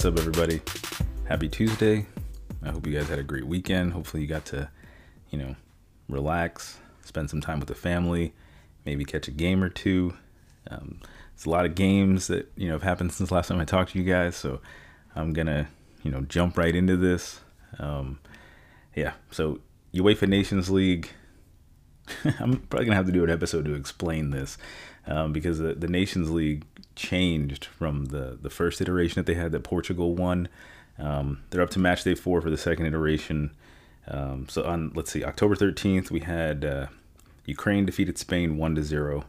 What's up, everybody? Happy Tuesday. I hope you guys had a great weekend. Hopefully you got to, relax, spend some time with the family, maybe catch a game or two. It's a lot of games that, have happened since last time I talked to you guys. So I'm going to, jump right into this. So UEFA Nations League. I'm probably going to have to do an episode to explain this because the Nations League changed from the first iteration that they had that Portugal won. They're up to match day 4 for the second iteration. So on, let's see, October 13th, we had Ukraine defeated Spain 1-0.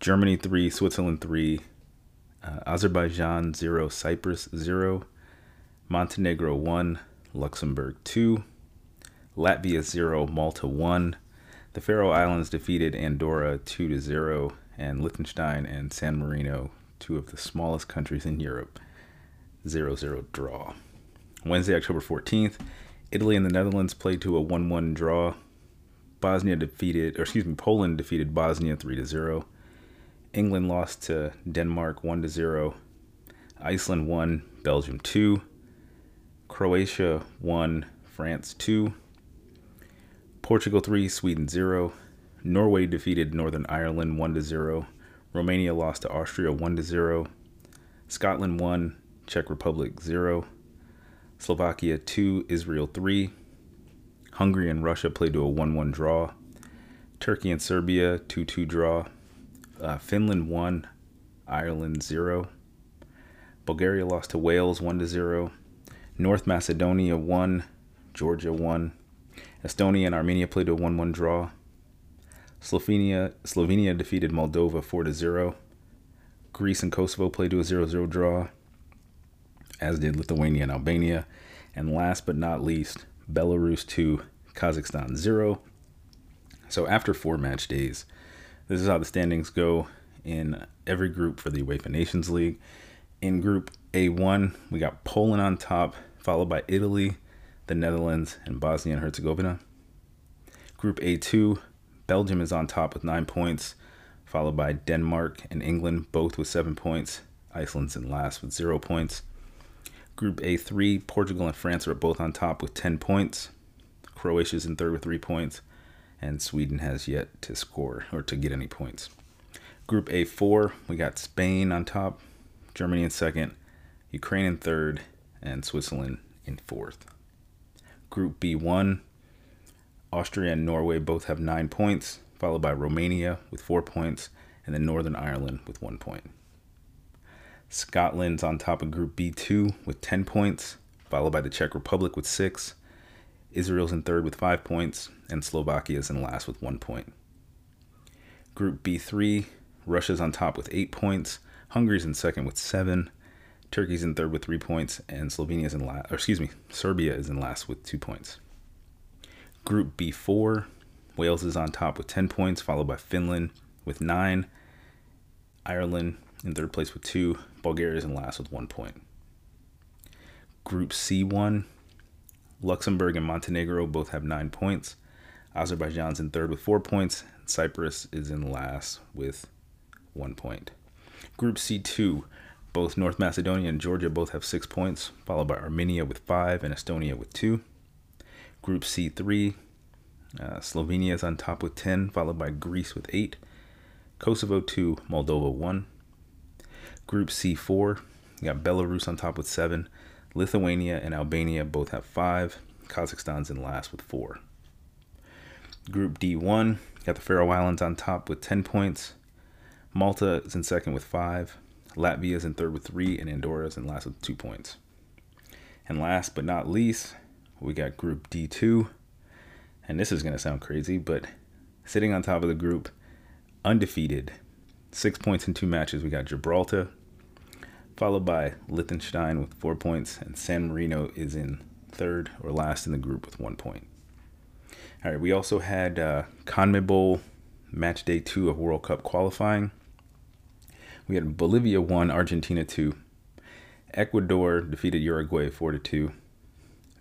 Germany 3, Switzerland 3, Azerbaijan 0, Cyprus 0, Montenegro 1, Luxembourg 2, Latvia 0, Malta 1. The Faroe Islands defeated Andorra 2-0, and Liechtenstein and San Marino, two of the smallest countries in Europe, 0-0 draw. Wednesday, October 14th, Italy and the Netherlands played to a 1-1 draw. Poland defeated Bosnia 3-0. England lost to Denmark 1-0. Iceland 1, Belgium 2. Croatia 1, France 2. Portugal 3, Sweden 0. Norway defeated Northern Ireland 1-0. Romania lost to Austria 1-0. Scotland 1, Czech Republic 0. Slovakia 2, Israel 3. Hungary and Russia played to a 1-1 draw. Turkey and Serbia 2-2 draw. Finland 1, Ireland 0. Bulgaria lost to Wales 1-0. North Macedonia 1, Georgia 1. Estonia and Armenia played a 1-1 draw. Slovenia defeated Moldova 4-0. Greece and Kosovo played to a 0-0 draw, as did Lithuania and Albania. And last but not least, Belarus 2, Kazakhstan 0. So after 4 match days, this is how the standings go in every group for the UEFA Nations League. In Group A1, we got Poland on top, followed by Italy, the Netherlands, and Bosnia and Herzegovina. Group A2, Belgium is on top with 9 points, followed by Denmark and England, both with 7 points. Iceland's in last with 0 points. Group A3, Portugal and France are both on top with 10 points. Croatia's in third with 3 points, and Sweden has yet to score or to get any points. Group A4, we got Spain on top, Germany in second, Ukraine in third, and Switzerland in fourth. Group B1, Austria and Norway both have 9 points, followed by Romania with 4 points, and then Northern Ireland with 1 point. Scotland's on top of Group B2 with 10 points, followed by the Czech Republic with 6. Israel's in third with 5 points, and Slovakia's in last with 1 point. Group B3, Russia's on top with 8 points, Hungary's in second with 7. Turkey's in third with 3 points, and Serbia is in last with 2 points. Group B4, Wales is on top with 10 points, followed by Finland with 9, Ireland in third place with 2, Bulgaria is in last with 1 point. Group C1, Luxembourg and Montenegro both have 9 points, Azerbaijan's in third with 4 points, and Cyprus is in last with 1 point. Group C2, both North Macedonia and Georgia both have 6 points, followed by Armenia with 5 and Estonia with 2. Group C3, Slovenia is on top with 10, followed by Greece with 8. Kosovo 2, Moldova 1. Group C4, you got Belarus on top with 7. Lithuania and Albania both have 5. Kazakhstan's in last with 4. Group D1, you got the Faroe Islands on top with 10 points. Malta is in second with 5. Latvia is in third with 3, and Andorra is in last with 2 points. And last but not least, we got Group D2. And this is going to sound crazy, but sitting on top of the group, undefeated, 6 points in 2 matches, we got Gibraltar, followed by Liechtenstein with 4 points, and San Marino is in third or last in the group with 1 point. All right, we also had CONMEBOL match day 2 of World Cup qualifying. We had Bolivia 1, Argentina 2. Ecuador defeated Uruguay 4-2.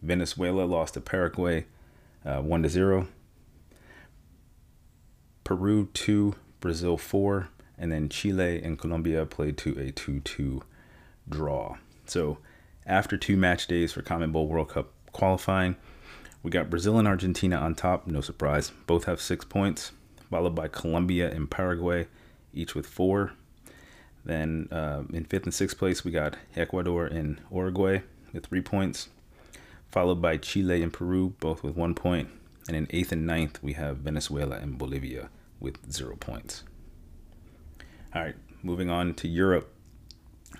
Venezuela lost to Paraguay 1-0. Peru 2, Brazil 4. And then Chile and Colombia played to a 2-2 draw. So after two match days for CONMEBOL World Cup qualifying, we got Brazil and Argentina on top, no surprise. Both have 6 points, followed by Colombia and Paraguay, each with 4. Then in 5th and 6th place, we got Ecuador and Uruguay with 3 points, followed by Chile and Peru, both with 1 point. And in 8th and 9th, we have Venezuela and Bolivia with 0 points. All right, moving on to Europe.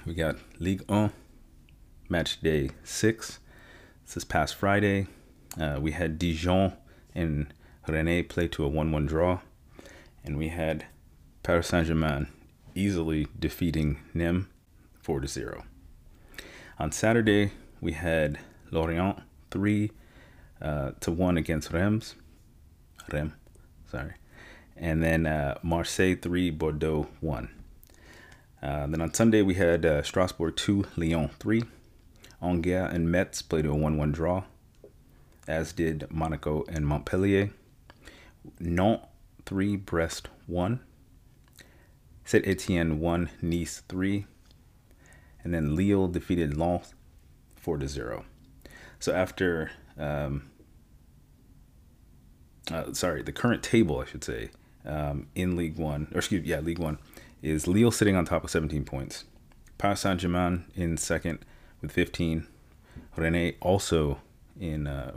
We got Ligue 1, match day 6. This is past Friday. We had Dijon and Rennes play to a 1-1 draw. And we had Paris Saint-Germain easily defeating Nîmes 4-0. On Saturday, we had Lorient 3-1 against Reims. And then Marseille 3, Bordeaux 1. Then on Sunday, we had Strasbourg 2, Lyon 3. Angers and Metz played to a 1-1 draw, as did Monaco and Montpellier. Nantes 3, Brest 1. Saint Etienne 1, Nice 3. And then Lille defeated Lens 4-0. So after, the current table, I should say, in Ligue 1, Ligue 1, is Lille sitting on top with 17 points. Paris Saint-Germain in second with 15. Rennes also in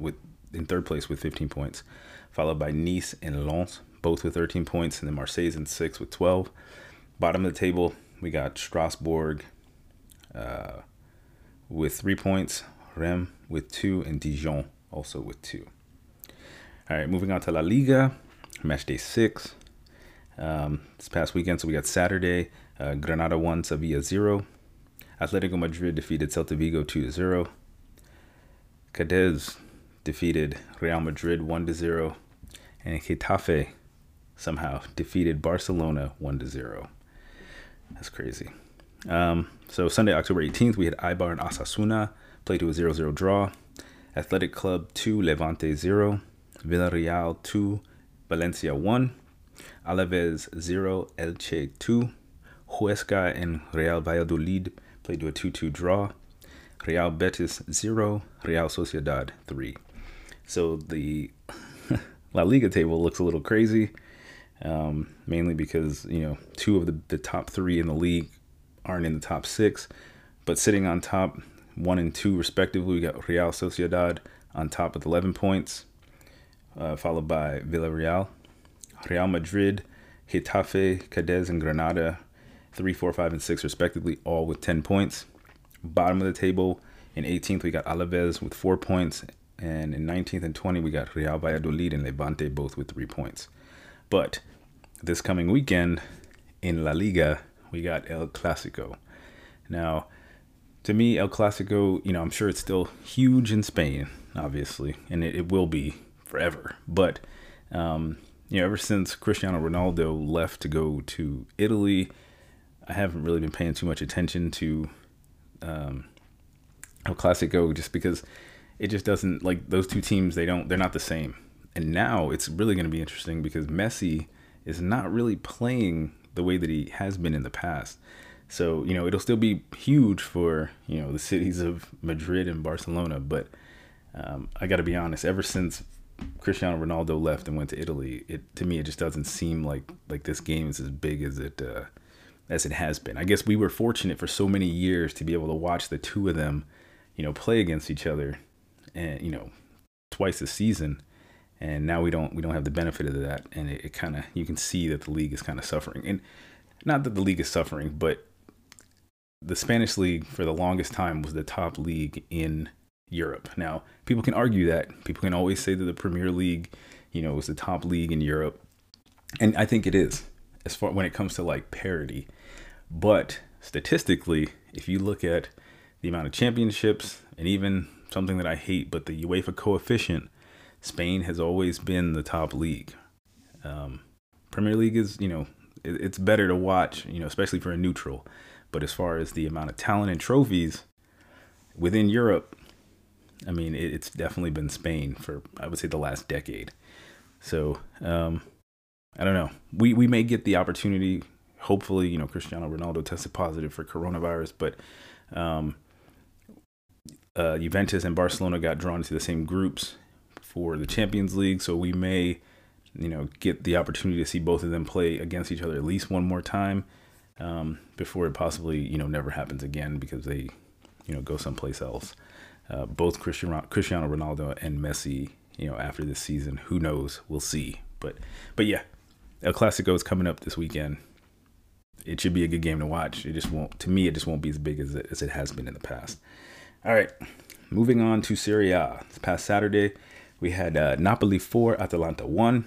third place with 15 points, followed by Nice and Lens, both with 13 points, and then Marseille's in 6th with 12. Bottom of the table, we got Strasbourg with 3 points, Reims with 2, and Dijon also with 2. All right, moving on to La Liga, match day 6. This past weekend, so we got Saturday, Granada 1, Sevilla 0. Atletico Madrid defeated Celta Vigo 2-0. Cadiz defeated Real Madrid 1-0. And Getafe somehow defeated Barcelona 1-0. That's crazy. So Sunday, October 18th, we had Eibar and Osasuna play to a 0-0 draw. Athletic Club 2, Levante 0. Villarreal 2, Valencia 1. Alaves 0, Elche 2. Huesca and Real Valladolid played to a 2-2 draw. Real Betis 0, Real Sociedad 3. So the La Liga table looks a little crazy, mainly because, two of the top 3 in the league aren't in the top 6, but sitting on top 1 and 2 respectively, we got Real Sociedad on top with 11 points, followed by Villarreal, Real Madrid, Getafe, Cadiz, and Granada, 3, 4, 5, and 6 respectively, all with 10 points. Bottom of the table, in 18th, we got Alaves with 4 points, and in 19th and 20th, we got Real Valladolid and Levante both with 3 points. But this coming weekend in La Liga, we got El Clásico. Now, to me, El Clásico, I'm sure it's still huge in Spain, obviously, and it will be forever. But, ever since Cristiano Ronaldo left to go to Italy, I haven't really been paying too much attention to El Clásico, just because it just doesn't, like, those two teams, they're not the same. And now it's really going to be interesting because Messi is not really playing the way that he has been in the past. So, it'll still be huge for, the cities of Madrid and Barcelona. But I got to be honest, ever since Cristiano Ronaldo left and went to Italy, to me, it just doesn't seem like this game is as big as it has been. I guess we were fortunate for so many years to be able to watch the two of them, play against each other, and twice a season. And now we don't have the benefit of that, and it kind of, you can see that the league is kind of suffering. And not that the league is suffering, but the Spanish league for the longest time was the top league in Europe. Now people can argue that. People can always say that the Premier League, was the top league in Europe, and I think it is, as far when it comes to like parity. But statistically, if you look at the amount of championships, and even something that I hate, but the UEFA coefficient, Spain has always been the top league. Premier League is, it's better to watch, especially for a neutral. But as far as the amount of talent and trophies within Europe, I mean, it's definitely been Spain for, I would say, the last decade. So, I don't know. We may get the opportunity. Hopefully, Cristiano Ronaldo tested positive for coronavirus, but Juventus and Barcelona got drawn into the same groups for the Champions League, so we may, get the opportunity to see both of them play against each other at least one more time before it possibly, never happens again because they, go someplace else. Both Cristiano Ronaldo and Messi, after this season, who knows? We'll see. But yeah, El Clásico is coming up this weekend. It should be a good game to watch. It just won't, to me, it just won't be as big as it has been in the past. All right, moving on to Serie A. This past Saturday, we had Napoli 4, Atalanta 1.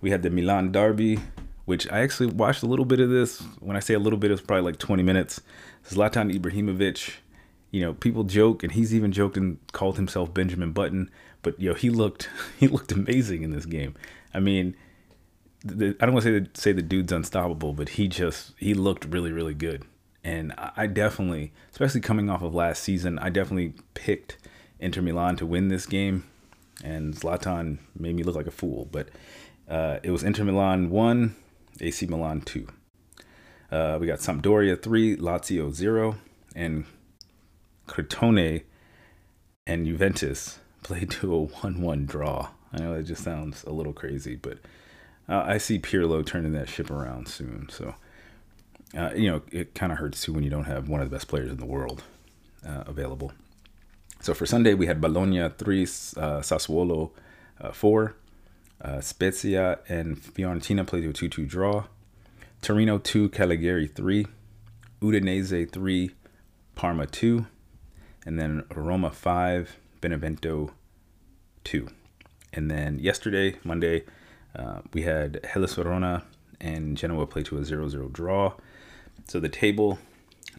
We had the Milan Derby, which I actually watched a little bit of this. When I say a little bit, it was probably like 20 minutes. Zlatan Ibrahimović, people joke, and he's even joked and called himself Benjamin Button. But, he looked amazing in this game. I mean, I don't want to say the dude's unstoppable, but he looked really, really good. And I definitely, especially coming off of last season, I definitely picked Inter Milan to win this game. And Zlatan made me look like a fool. But it was Inter Milan 1, AC Milan 2. We got Sampdoria 3, Lazio 0. And Crotone and Juventus played to a 1-1 draw. I know that just sounds a little crazy, but I see Pirlo turning that ship around soon. So, it kind of hurts too when you don't have one of the best players in the world available. So for Sunday, we had Bologna 3, Sassuolo 4, Spezia and Fiorentina played to a 2-2 draw, Torino 2, Cagliari 3, Udinese 3, Parma 2, and then Roma 5, Benevento 2. And then yesterday, Monday, we had Hellas Verona and Genoa play to a 0-0 draw. So the table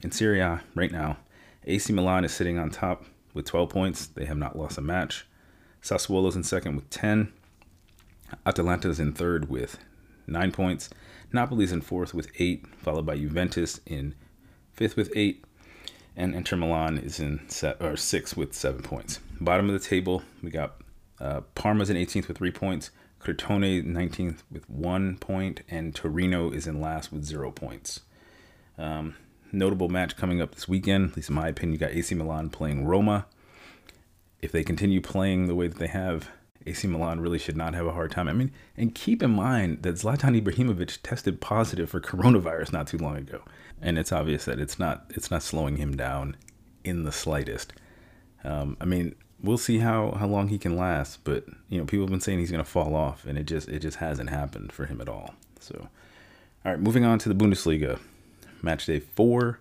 in Serie A right now, AC Milan is sitting on top with 12 points. They have not lost a match. Sassuolo's in second with 10. Atalanta's in third with 9 points. Napoli's in fourth with 8, followed by Juventus in fifth with 8. And Inter Milan is in sixth with 7 points. Bottom of the table, we got Parma's in 18th with 3 points. Crotone 19th with 1 point, and Torino is in last with 0 points. Notable match coming up this weekend, at least in my opinion, you got AC Milan playing Roma. If they continue playing the way that they have, AC Milan really should not have a hard time. I mean, and keep in mind that Zlatan Ibrahimović tested positive for coronavirus not too long ago, and it's obvious that it's not slowing him down in the slightest. I mean, we'll see how long he can last, but people have been saying he's going to fall off, and it just hasn't happened for him at all. So, all right, moving on to the Bundesliga, match day 4.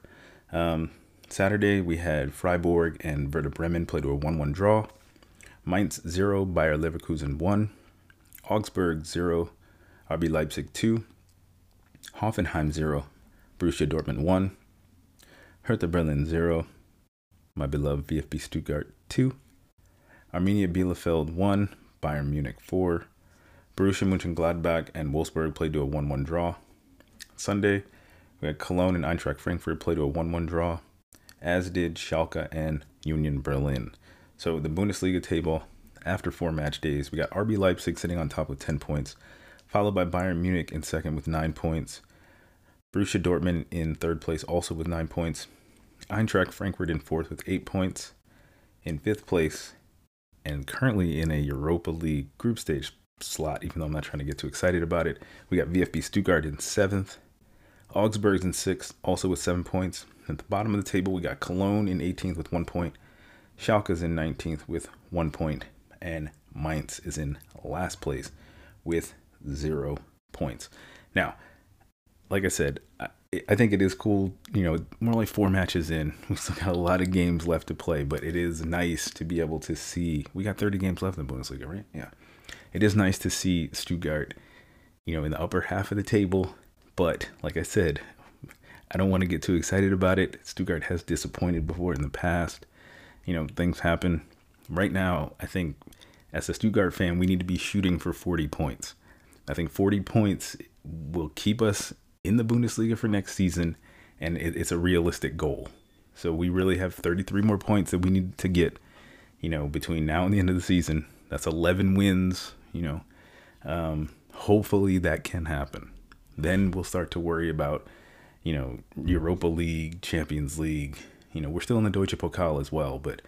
Saturday we had Freiburg and Werder Bremen play to a 1-1 draw. Mainz 0, Bayer Leverkusen 1, Augsburg 0, RB Leipzig 2, Hoffenheim 0, Borussia Dortmund 1, Hertha Berlin 0, my beloved VfB Stuttgart 2. Arminia Bielefeld 1, Bayern Munich 4, Borussia Mönchengladbach and Wolfsburg played to a 1-1 draw. Sunday, we had Cologne and Eintracht Frankfurt play to a 1-1 draw, as did Schalke and Union Berlin. So the Bundesliga table, after 4 match days, we got RB Leipzig sitting on top with 10 points, followed by Bayern Munich in second with 9 points, Borussia Dortmund in third place also with 9 points, Eintracht Frankfurt in fourth with 8 points, in fifth place, and currently in a Europa League group stage slot, even though I'm not trying to get too excited about it. We got VfB Stuttgart in 7th, Augsburg's in 6th, also with 7 points. At the bottom of the table, we got Cologne in 18th with 1 point, Schalke's in 19th with 1 point, and Mainz is in last place with 0 points. Now, like I said, I think it is cool, we're only 4 matches in. We've still got a lot of games left to play, but it is nice to be able to see. We got 30 games left in the Bundesliga, right? Yeah. It is nice to see Stuttgart, in the upper half of the table. But like I said, I don't want to get too excited about it. Stuttgart has disappointed before in the past. Things happen. Right now, I think as a Stuttgart fan, we need to be shooting for 40 points. I think 40 points will keep us in the Bundesliga for next season, and it's a realistic goal. So we really have 33 more points that we need to get, between now and the end of the season. That's 11 wins, hopefully that can happen. Then we'll start to worry about, Europa League, Champions League. We're still in the Deutsche Pokal as well, but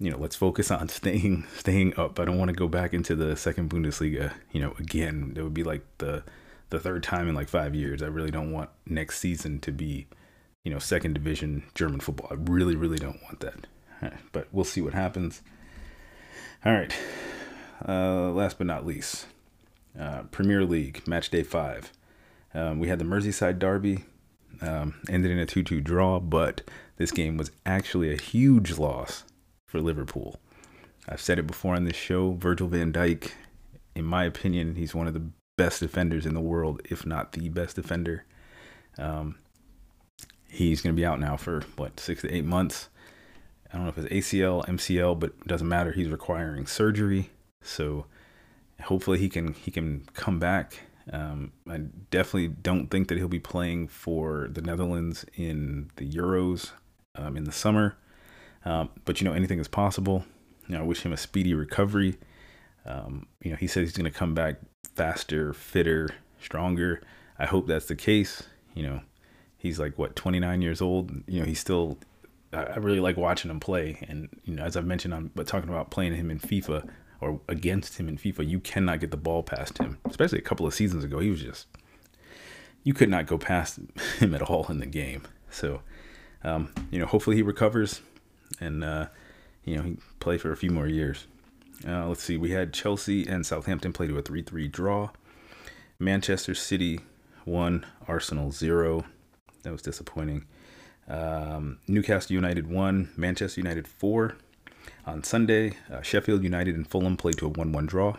you know, let's focus on staying up. I don't want to go back into the second Bundesliga, you know, again. That would be like the third time in like 5 years. I really don't want next season to be, you know, second division German football. I really, really don't want that. All right, but we'll see what happens. All right. Last but not least, Premier League, match day 5. We had the Merseyside Derby. Ended in a 2-2 draw, but this game was actually a huge loss for Liverpool. I've said it before on this show, Virgil van Dijk, in my opinion, he's one of the best defenders in the world, if not the best defender. He's going to be out now for, 6 to 8 months. I don't know if it's ACL, MCL, but it doesn't matter. He's requiring surgery, so hopefully he can come back. I definitely don't think that he'll be playing for the Netherlands in the Euros in the summer. But, you know, anything is possible. You know, I wish him a speedy recovery. You know, he says he's going to come back faster, fitter, stronger. I hope that's the case. You know, he's 29 years old. You know, he's still, I really like watching him play. And, you know, as I've mentioned, but talking about playing him in FIFA, or against him in FIFA, you cannot get the ball past him. Especially a couple of seasons ago, he was just, you could not go past him at all in the game. So, you know, hopefully he recovers and, you know, he play for a few more years. Let's see, we had Chelsea and Southampton play to a 3-3 draw. Manchester City 1, Arsenal 0. That was disappointing. Newcastle United 1, Manchester United 4. On Sunday, Sheffield United and Fulham played to a 1-1 draw.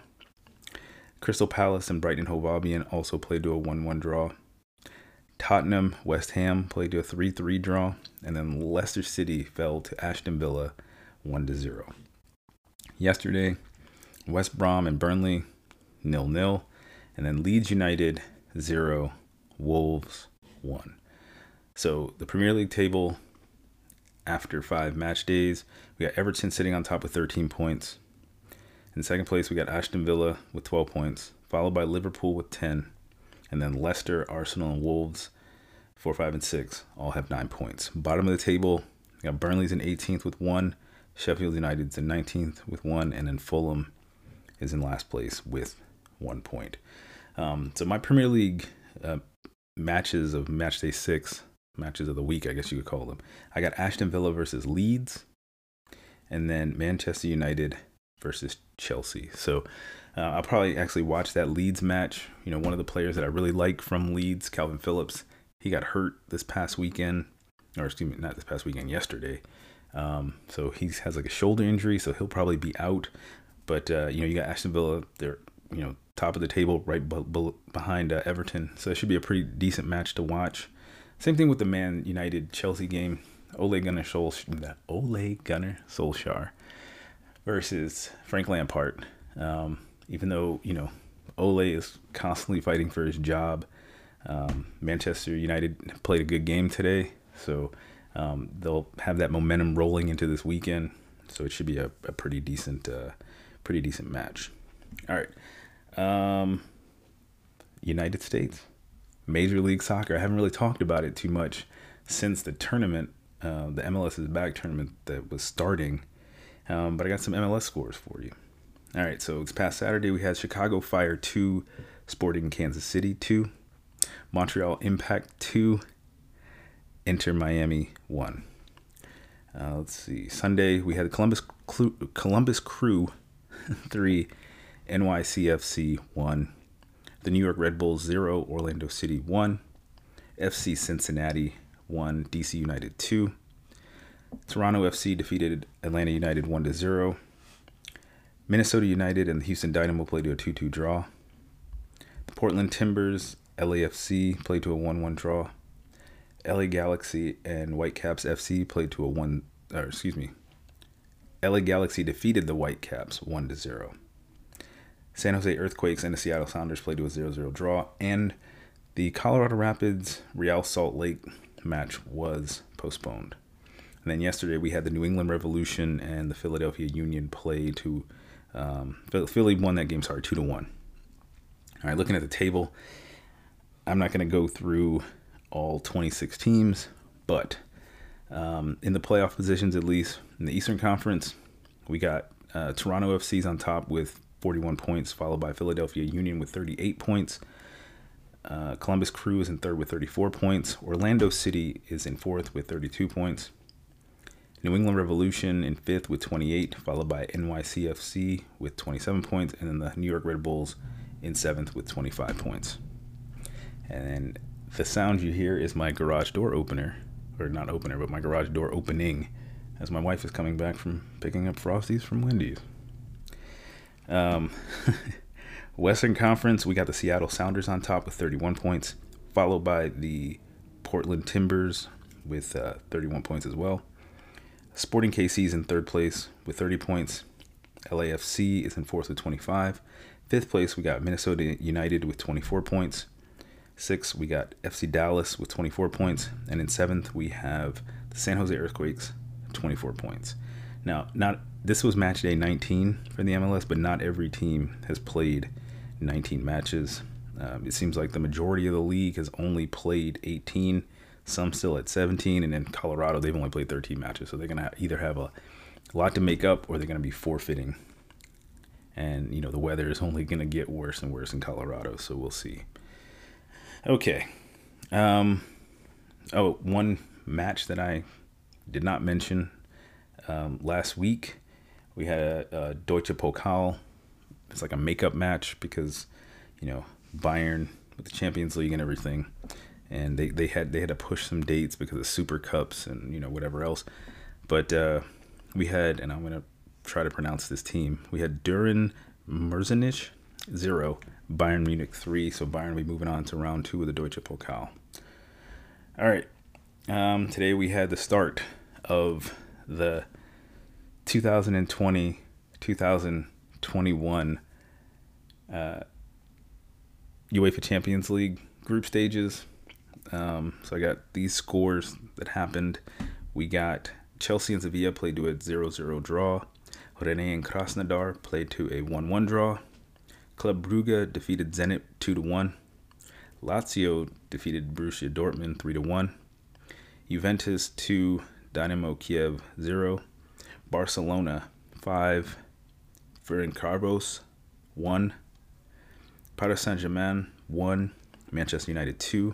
Crystal Palace and Brighton Hove Albion also played to a 1-1 draw. Tottenham, West Ham played to a 3-3 draw. And then Leicester City fell to Aston Villa 1-0. Yesterday, West Brom and Burnley 0-0. And then Leeds United 0, Wolves 1. So the Premier League table, after 5 match days, we got Everton sitting on top with 13 points. In second place, we got Aston Villa with 12 points, followed by Liverpool with 10. And then Leicester, Arsenal, and Wolves, 4, 5, and 6, all have 9 points. Bottom of the table, we got Burnley's in 18th with 1, Sheffield United's in 19th with 1, and then Fulham is in last place with 1 point. So my Premier League matches of match day 6, matches of the week, I guess you could call them. I got Aston Villa versus Leeds, and then Manchester United versus Chelsea. So I'll probably actually watch that Leeds match. You know, one of the players that I really like from Leeds, Calvin Phillips, he got hurt this past weekend, or excuse me, not this past weekend, yesterday. So he has a shoulder injury, so he'll probably be out. But, you know, you got Aston Villa, they're, you know, top of the table right behind Everton. So it should be a pretty decent match to watch. Same thing with the Man United-Chelsea game. Ole Gunnar Solskjaer versus Frank Lampard. Even though, you know, Ole is constantly fighting for his job, Manchester United played a good game today. So they'll have that momentum rolling into this weekend. So it should be a pretty decent match. All right. United States. Major League Soccer. I haven't really talked about it too much since the tournament, the MLS is back tournament that was starting, but I got some MLS scores for you. All right, so this past Saturday we had Chicago Fire 2, Sporting Kansas City 2, Montreal Impact 2, Inter Miami 1. Let's see, Sunday we had Columbus Crew 3, NYCFC 1. The New York Red Bulls 0, Orlando City 1, FC Cincinnati 1, DC United 2. Toronto FC defeated Atlanta United 1-0. Minnesota United and the Houston Dynamo played to a 2-2 draw. The Portland Timbers, LAFC played to a 1-1 draw. LA Galaxy and Whitecaps FC played to a LA Galaxy defeated the Whitecaps 1-0. San Jose Earthquakes and the Seattle Sounders played to a 0-0 draw, and the Colorado Rapids Real Salt Lake match was postponed. And then yesterday we had the New England Revolution and the Philadelphia Union play to Philly won that game, 2-1. All right, looking at the table, I'm not going to go through all 26 teams, but in the playoff positions, at least in the Eastern Conference, We got Toronto FC's on top with 41 points, followed by Philadelphia Union with 38 points. Columbus Crew is in third with 34 points. Orlando City is in fourth with 32 points. New England Revolution in fifth with 28, followed by NYCFC with 27 points, and then the New York Red Bulls in seventh with 25 points. And the sound you hear is my garage door opener, or not opener, but my garage door opening, as my wife is coming back from picking up Frosties from Wendy's. Western Conference, we got the Seattle Sounders on top with 31 points, followed by the Portland Timbers with 31 points as well. Sporting KC is in third place with 30 points. LAFC is in fourth with 25. Fifth place, we got Minnesota United with 24 points. Sixth, we got FC Dallas with 24 points. And in seventh, we have the San Jose Earthquakes, 24 points. Now, this was match day 19 for the MLS, but not every team has played 19 matches. It seems like the majority of the league has only played 18, some still at 17, and in Colorado, they've only played 13 matches. So they're going to either have a lot to make up or they're going to be forfeiting. And, you know, the weather is only going to get worse and worse in Colorado, so we'll see. Okay. One match that I did not mention last week, we had a Deutsche Pokal. It's like a makeup match because, you know, Bayern with the Champions League and everything. And they had to push some dates because of Super Cups and, you know, whatever else. But we had, and I'm going to try to pronounce this team, we had Durin Merzenich 0, Bayern Munich 3. So Bayern will be moving on to round 2 of the Deutsche Pokal. All right. Today we had the start of the 2020-2021 UEFA Champions League group stages. So I got these scores that happened. We got Chelsea and Sevilla played to a 0-0 draw. Rennes and Krasnodar played to a 1-1 draw. Club Brugge defeated Zenit 2-1. Lazio defeated Borussia Dortmund 3-1. Juventus 2, Dynamo Kiev 0. Barcelona 5, Ferencváros 1. Paris Saint-Germain 1, Manchester United 2.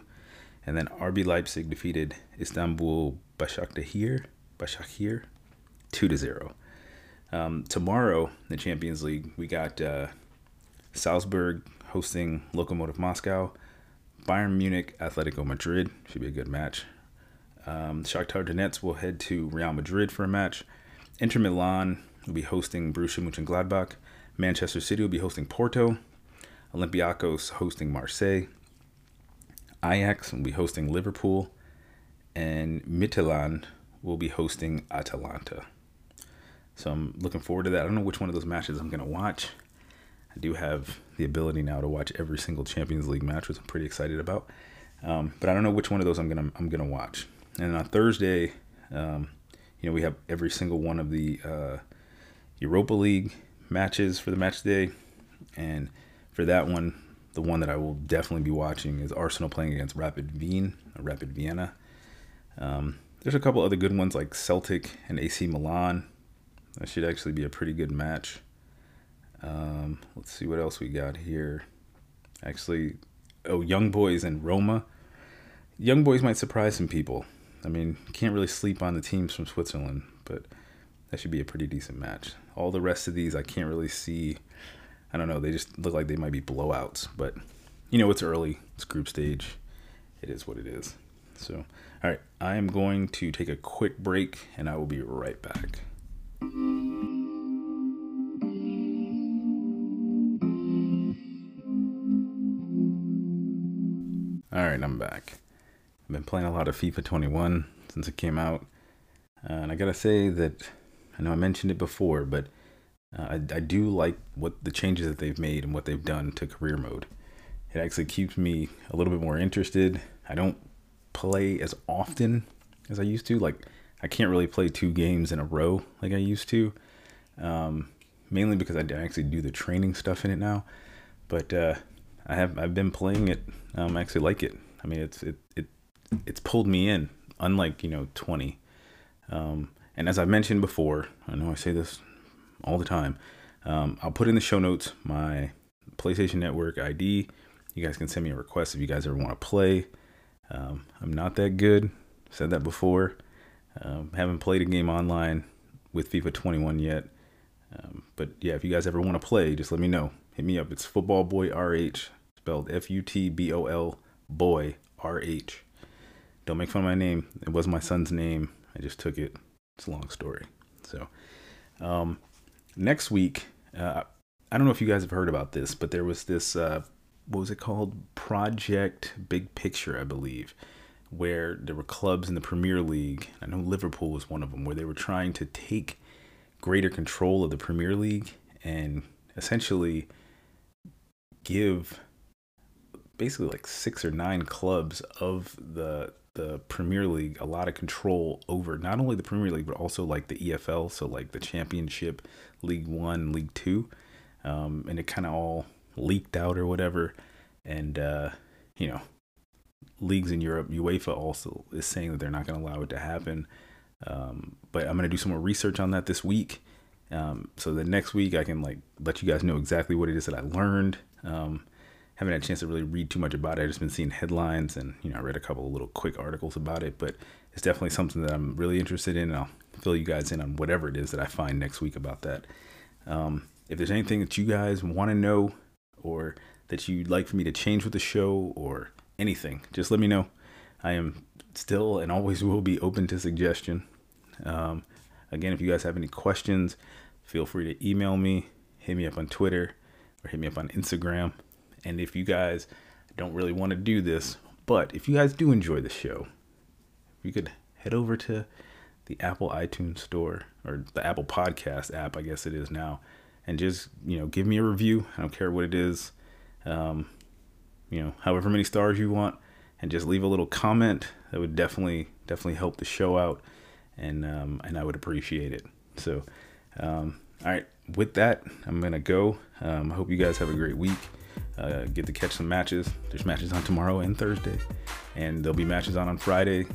And then RB Leipzig defeated Istanbul Başakşehir 2-0. Tomorrow, the Champions League, we got Salzburg hosting Lokomotiv Moscow, Bayern Munich, Atletico Madrid. Should be a good match. Shakhtar Donetsk will head to Real Madrid for a match. Inter Milan will be hosting Borussia Mönchengladbach. Manchester City will be hosting Porto. Olympiacos hosting Marseille. Ajax will be hosting Liverpool, and Midtjylland will be hosting Atalanta. So I'm looking forward to that. I don't know which one of those matches I'm going to watch. I do have the ability now to watch every single Champions League match, which I'm pretty excited about. But I don't know which one of those I'm going to watch. And on Thursday, you know, we have every single one of the Europa League matches for the match day, and for that one, the one that I will definitely be watching is Arsenal playing against Rapid Vien, or Rapid Vienna. There's a couple other good ones like Celtic and AC Milan. That should actually be a pretty good match. Let's see what else we got here. Actually, Young Boys and Roma. Young Boys might surprise some people. I mean, can't really sleep on the teams from Switzerland, but that should be a pretty decent match. All the rest of these I can't really see. I don't know, they just look like they might be blowouts, but you know, it's early, it's group stage, it is what it is. So, all right, I am going to take a quick break and I will be right back. All right, I'm back. I've been playing a lot of FIFA 21 since it came out, and I gotta say that, I know I mentioned it before, but I do like what the changes that they've made and what they've done to career mode. It actually keeps me a little bit more interested. I don't play as often as I used to. Like, I can't really play 2 games in a row like I used to, mainly because I actually do the training stuff in it now. But I've been playing it. I actually like it. I mean, it's pulled me in, unlike, you know, 20. And as I mentioned before, I know I say this all the time. I'll put in the show notes my PlayStation Network ID. You guys can send me a request if you guys ever want to play. I'm not that good. Said that before. Haven't played a game online with FIFA 21 yet. But yeah, if you guys ever want to play, just let me know. Hit me up. It's Football Boy RH, spelled F-U-T-B-O-L Boy R-H. Don't make fun of my name. It was my son's name. I just took it. It's a long story. So next week, I don't know if you guys have heard about this, but there was this, what was it called? Project Big Picture, I believe, where there were clubs in the Premier League. I know Liverpool was one of them, where they were trying to take greater control of the Premier League and essentially give basically like 6 or 9 clubs of the Premier League a lot of control over not only the Premier League, but also like the EFL. So like the Championship, League 1, League 2. And it kind of all leaked out or whatever. And, you know, leagues in Europe, UEFA also is saying that they're not going to allow it to happen. But I'm going to do some more research on that this week. So the next week I can like let you guys know exactly what it is that I learned. Haven't had a chance to really read too much about it. I've just been seeing headlines and, you know, I read a couple of little quick articles about it, but it's definitely something that I'm really interested in. And I'll fill you guys in on whatever it is that I find next week about that. If there's anything that you guys want to know or that you'd like for me to change with the show or anything, just let me know. I am still and always will be open to suggestion. Again, if you guys have any questions, feel free to email me, hit me up on Twitter, or hit me up on Instagram. And if you guys don't really want to do this, but if you guys do enjoy the show, if you could head over to the Apple iTunes store or the Apple Podcast app, I guess it is now, and just, you know, give me a review. I don't care what it is. You know, however many stars you want, and just leave a little comment. That would definitely help the show out. And I would appreciate it. So, all right, with that, I'm going to go. I hope you guys have a great week. Get to catch some matches. There's matches on tomorrow and Thursday, and there'll be matches on Friday,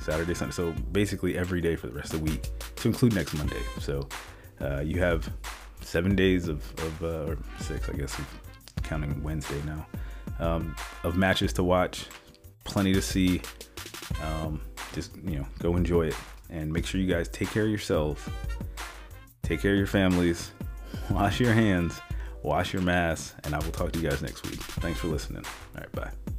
Saturday, Sunday. So basically every day for the rest of the week to include next Monday. So, you have 7 days or 6, I guess, counting Wednesday now, of matches to watch, plenty to see. Just, you know, go enjoy it and make sure you guys take care of yourselves, take care of your families, wash your hands, wash your masks, and I will talk to you guys next week. Thanks for listening. All right, bye.